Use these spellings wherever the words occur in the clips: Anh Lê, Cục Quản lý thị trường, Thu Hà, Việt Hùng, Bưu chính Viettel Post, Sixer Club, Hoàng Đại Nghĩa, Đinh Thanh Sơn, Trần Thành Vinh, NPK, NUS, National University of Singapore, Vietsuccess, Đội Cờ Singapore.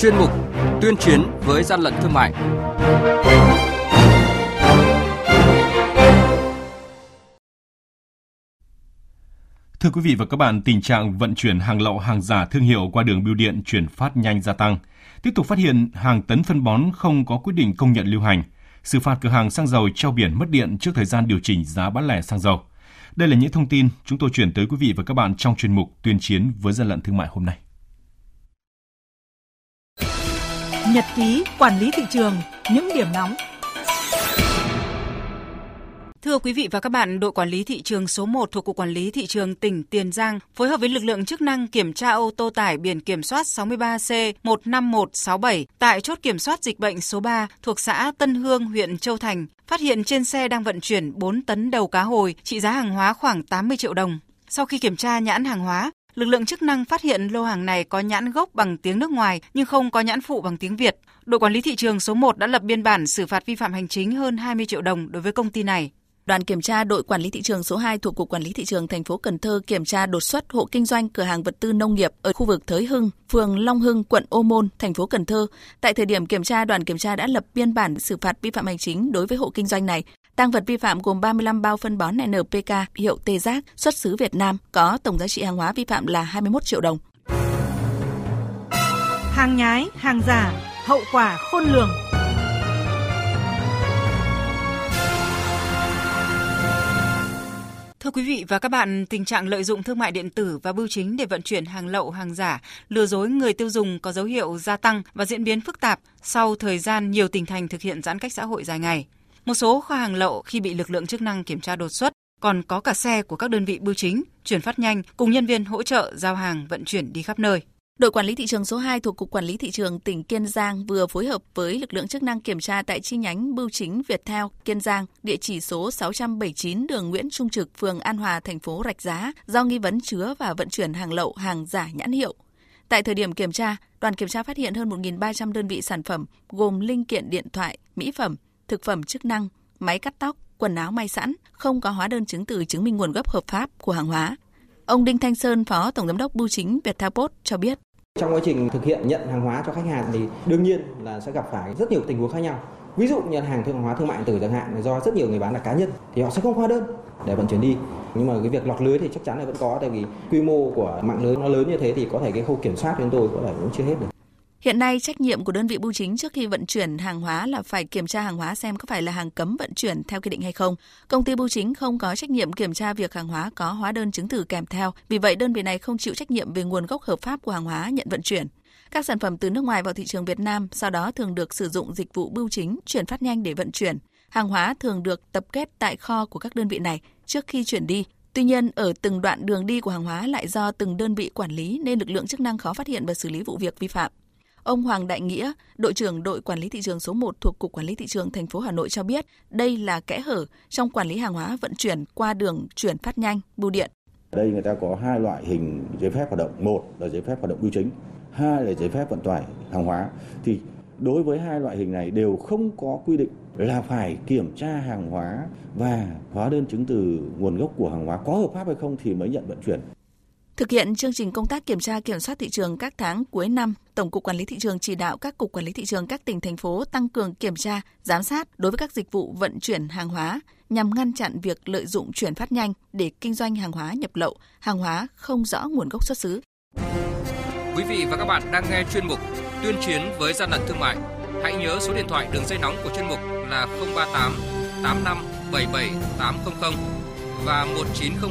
chuyên mục tuyên chiến với gian lận thương mại. Thưa quý vị và các bạn, tình trạng vận chuyển hàng lậu, hàng giả thương hiệu qua đường bưu điện chuyển phát nhanh gia tăng. Tiếp tục phát hiện hàng tấn phân bón không có quyết định công nhận lưu hành, xử phạt cửa hàng xăng dầu treo biển mất điện trước thời gian điều chỉnh giá bán lẻ xăng dầu. Đây là những thông tin chúng tôi chuyển tới quý vị và các bạn trong chuyên mục tuyên chiến với gian lận thương mại hôm nay. Nhật ký quản lý thị trường, những điểm nóng. Thưa quý vị và các bạn, đội quản lý thị trường số 1 thuộc Cục Quản lý Thị trường tỉnh Tiền Giang phối hợp với lực lượng chức năng kiểm tra ô tô tải biển kiểm soát 63C15167 tại chốt kiểm soát dịch bệnh số 3 thuộc xã Tân Hương, huyện Châu Thành, phát hiện trên xe đang vận chuyển 4 tấn đầu cá hồi trị giá hàng hóa khoảng 80 triệu đồng. Sau khi kiểm tra nhãn hàng hóa, lực lượng chức năng phát hiện lô hàng này có nhãn gốc bằng tiếng nước ngoài nhưng không có nhãn phụ bằng tiếng Việt. Đội quản lý thị trường số 1 đã lập biên bản xử phạt vi phạm hành chính hơn 20 triệu đồng đối với công ty này. Đoàn kiểm tra đội quản lý thị trường số 2 thuộc Cục Quản lý Thị trường thành phố Cần Thơ kiểm tra đột xuất hộ kinh doanh cửa hàng vật tư nông nghiệp ở khu vực Thới Hưng, phường Long Hưng, quận Ô Môn, thành phố Cần Thơ. Tại thời điểm kiểm tra, đoàn kiểm tra đã lập biên bản xử phạt vi phạm hành chính đối với hộ kinh doanh này. Tang vật vi phạm gồm 35 bao phân bón NPK hiệu Tê Giác xuất xứ Việt Nam có tổng giá trị hàng hóa vi phạm là 21 triệu đồng. Hàng nhái, hàng giả, hậu quả khôn lường. Thưa quý vị và các bạn, tình trạng lợi dụng thương mại điện tử và bưu chính để vận chuyển hàng lậu, hàng giả, lừa dối người tiêu dùng có dấu hiệu gia tăng và diễn biến phức tạp sau thời gian nhiều tỉnh thành thực hiện giãn cách xã hội dài ngày. Một số kho hàng lậu khi bị lực lượng chức năng kiểm tra đột xuất, còn có cả xe của các đơn vị bưu chính, chuyển phát nhanh cùng nhân viên hỗ trợ giao hàng vận chuyển đi khắp nơi. Đội quản lý thị trường số 2 thuộc Cục Quản lý Thị trường tỉnh Kiên Giang vừa phối hợp với lực lượng chức năng kiểm tra tại chi nhánh Bưu chính Viettel Kiên Giang, địa chỉ số 679 đường Nguyễn Trung Trực, phường An Hòa, thành phố Rạch Giá, do nghi vấn chứa và vận chuyển hàng lậu, hàng giả nhãn hiệu. Tại thời điểm kiểm tra, đoàn kiểm tra phát hiện hơn 1.300 đơn vị sản phẩm gồm linh kiện điện thoại, mỹ phẩm, thực phẩm chức năng, máy cắt tóc, quần áo may sẵn, không có hóa đơn chứng từ chứng minh nguồn gốc hợp pháp của hàng hóa. Ông Đinh Thanh Sơn, Phó Tổng giám đốc Bưu chính Viettel Post cho biết. Trong quá trình thực hiện nhận hàng hóa cho khách hàng thì đương nhiên là sẽ gặp phải rất nhiều tình huống khác nhau. Ví dụ nhận hàng thương mại điện tử chẳng hạn, do rất nhiều người bán là cá nhân thì họ sẽ không hóa đơn để vận chuyển đi. Nhưng mà cái việc lọt lưới thì chắc chắn là vẫn có, tại vì quy mô của mạng lưới nó lớn như thế thì có thể cái khâu kiểm soát của chúng tôi có thể cũng chưa hết được. Hiện nay trách nhiệm của đơn vị bưu chính trước khi vận chuyển hàng hóa là phải kiểm tra hàng hóa xem có phải là hàng cấm vận chuyển theo quy định hay không. Công ty bưu chính không có trách nhiệm kiểm tra việc hàng hóa có hóa đơn chứng từ kèm theo, vì vậy đơn vị này không chịu trách nhiệm về nguồn gốc hợp pháp của hàng hóa nhận vận chuyển. Các sản phẩm từ nước ngoài vào thị trường Việt Nam sau đó thường được sử dụng dịch vụ bưu chính chuyển phát nhanh để vận chuyển. Hàng hóa thường được tập kết tại kho của các đơn vị này trước khi chuyển đi. Tuy nhiên, ở từng đoạn đường đi của hàng hóa lại do từng đơn vị quản lý nên lực lượng chức năng khó phát hiện và xử lý vụ việc vi phạm. Ông Hoàng Đại Nghĩa, đội trưởng đội quản lý thị trường số 1 thuộc Cục Quản lý Thị trường thành phố Hà Nội cho biết, đây là kẽ hở trong quản lý hàng hóa vận chuyển qua đường chuyển phát nhanh, bưu điện. Ở đây người ta có hai loại hình giấy phép hoạt động, một là giấy phép hoạt động bưu chính, hai là giấy phép vận tải hàng hóa. Thì đối với hai loại hình này đều không có quy định là phải kiểm tra hàng hóa và hóa đơn chứng từ nguồn gốc của hàng hóa có hợp pháp hay không thì mới nhận vận chuyển. Thực hiện chương trình công tác kiểm tra kiểm soát thị trường các tháng cuối năm, Tổng cục Quản lý Thị trường chỉ đạo các cục quản lý thị trường các tỉnh, thành phố tăng cường kiểm tra, giám sát đối với các dịch vụ vận chuyển hàng hóa nhằm ngăn chặn việc lợi dụng chuyển phát nhanh để kinh doanh hàng hóa nhập lậu, hàng hóa không rõ nguồn gốc xuất xứ. Quý vị và các bạn đang nghe chuyên mục Tuyên chiến với gian lận thương mại. Hãy nhớ số điện thoại đường dây nóng của chuyên mục là 038 85 77 800 và 1900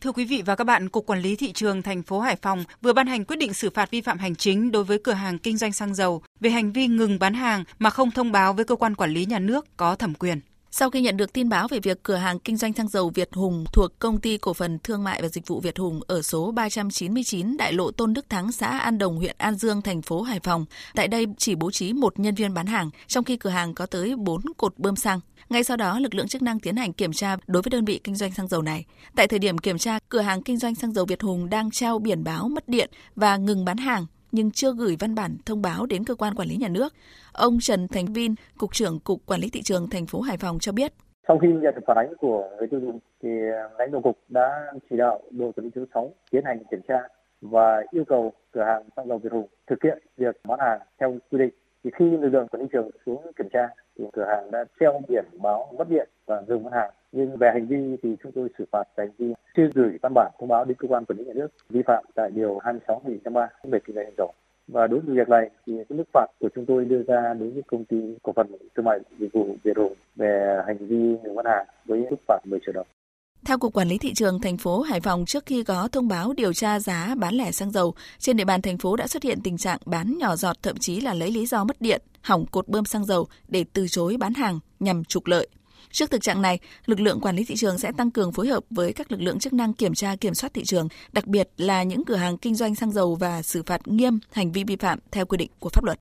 Thưa quý vị và các bạn, Cục Quản lý Thị trường thành phố Hải Phòng vừa ban hành quyết định xử phạt vi phạm hành chính đối với cửa hàng kinh doanh xăng dầu về hành vi ngừng bán hàng mà không thông báo với cơ quan quản lý nhà nước có thẩm quyền. Sau khi nhận được tin báo về việc cửa hàng kinh doanh xăng dầu Việt Hùng thuộc Công ty Cổ phần Thương mại và Dịch vụ Việt Hùng ở số 399 Đại lộ Tôn Đức Thắng, xã An Đồng, huyện An Dương, thành phố Hải Phòng, tại đây chỉ bố trí một nhân viên bán hàng, trong khi cửa hàng có tới 4 cột bơm xăng. Ngay sau đó, lực lượng chức năng tiến hành kiểm tra đối với đơn vị kinh doanh xăng dầu này. Tại thời điểm kiểm tra, cửa hàng kinh doanh xăng dầu Việt Hùng đang treo biển báo mất điện và ngừng bán hàng, nhưng chưa gửi văn bản thông báo đến cơ quan quản lý nhà nước. Ông Trần Thành Vinh, Cục trưởng Cục Quản lý thị trường thành phố Hải Phòng cho biết. Sau khi nhận được phản ánh của người tiêu dùng, thì lãnh đạo cục đã chỉ đạo đội quản lý thị trường 6 tiến hành kiểm tra và yêu cầu cửa hàng xăng dầu Việt Hùng thực hiện việc bán hàng theo quy định. Thì khi lực lượng quản lý thị trường xuống kiểm tra, thì cửa hàng đã treo biển báo mất điện và dừng bán hàng. Nhưng về hành vi thì chúng tôi xử phạt hành vi chưa gửi văn bản thông báo đến cơ quan quản lý nhà nước vi phạm tại điều 26.3 về kinh doanh xăng dầu. Và đối với việc này thì cái mức phạt của chúng tôi đưa ra đối với Công ty Cổ phần Thương mại Dịch vụ Việt Hùng về hành vi ngừng bán hàng với mức phạt 10 triệu đồng. Theo Cục Quản lý Thị trường thành phố Hải Phòng, trước khi có thông báo điều tra giá bán lẻ xăng dầu, trên địa bàn thành phố đã xuất hiện tình trạng bán nhỏ giọt, thậm chí là lấy lý do mất điện, hỏng cột bơm xăng dầu để từ chối bán hàng nhằm trục lợi. Trước thực trạng này, lực lượng quản lý thị trường sẽ tăng cường phối hợp với các lực lượng chức năng kiểm tra kiểm soát thị trường, đặc biệt là những cửa hàng kinh doanh xăng dầu và xử phạt nghiêm hành vi vi phạm theo quy định của pháp luật.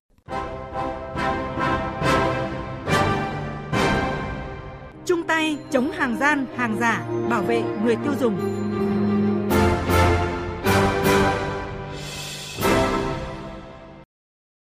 Chung tay chống hàng gian, hàng giả, bảo vệ người tiêu dùng.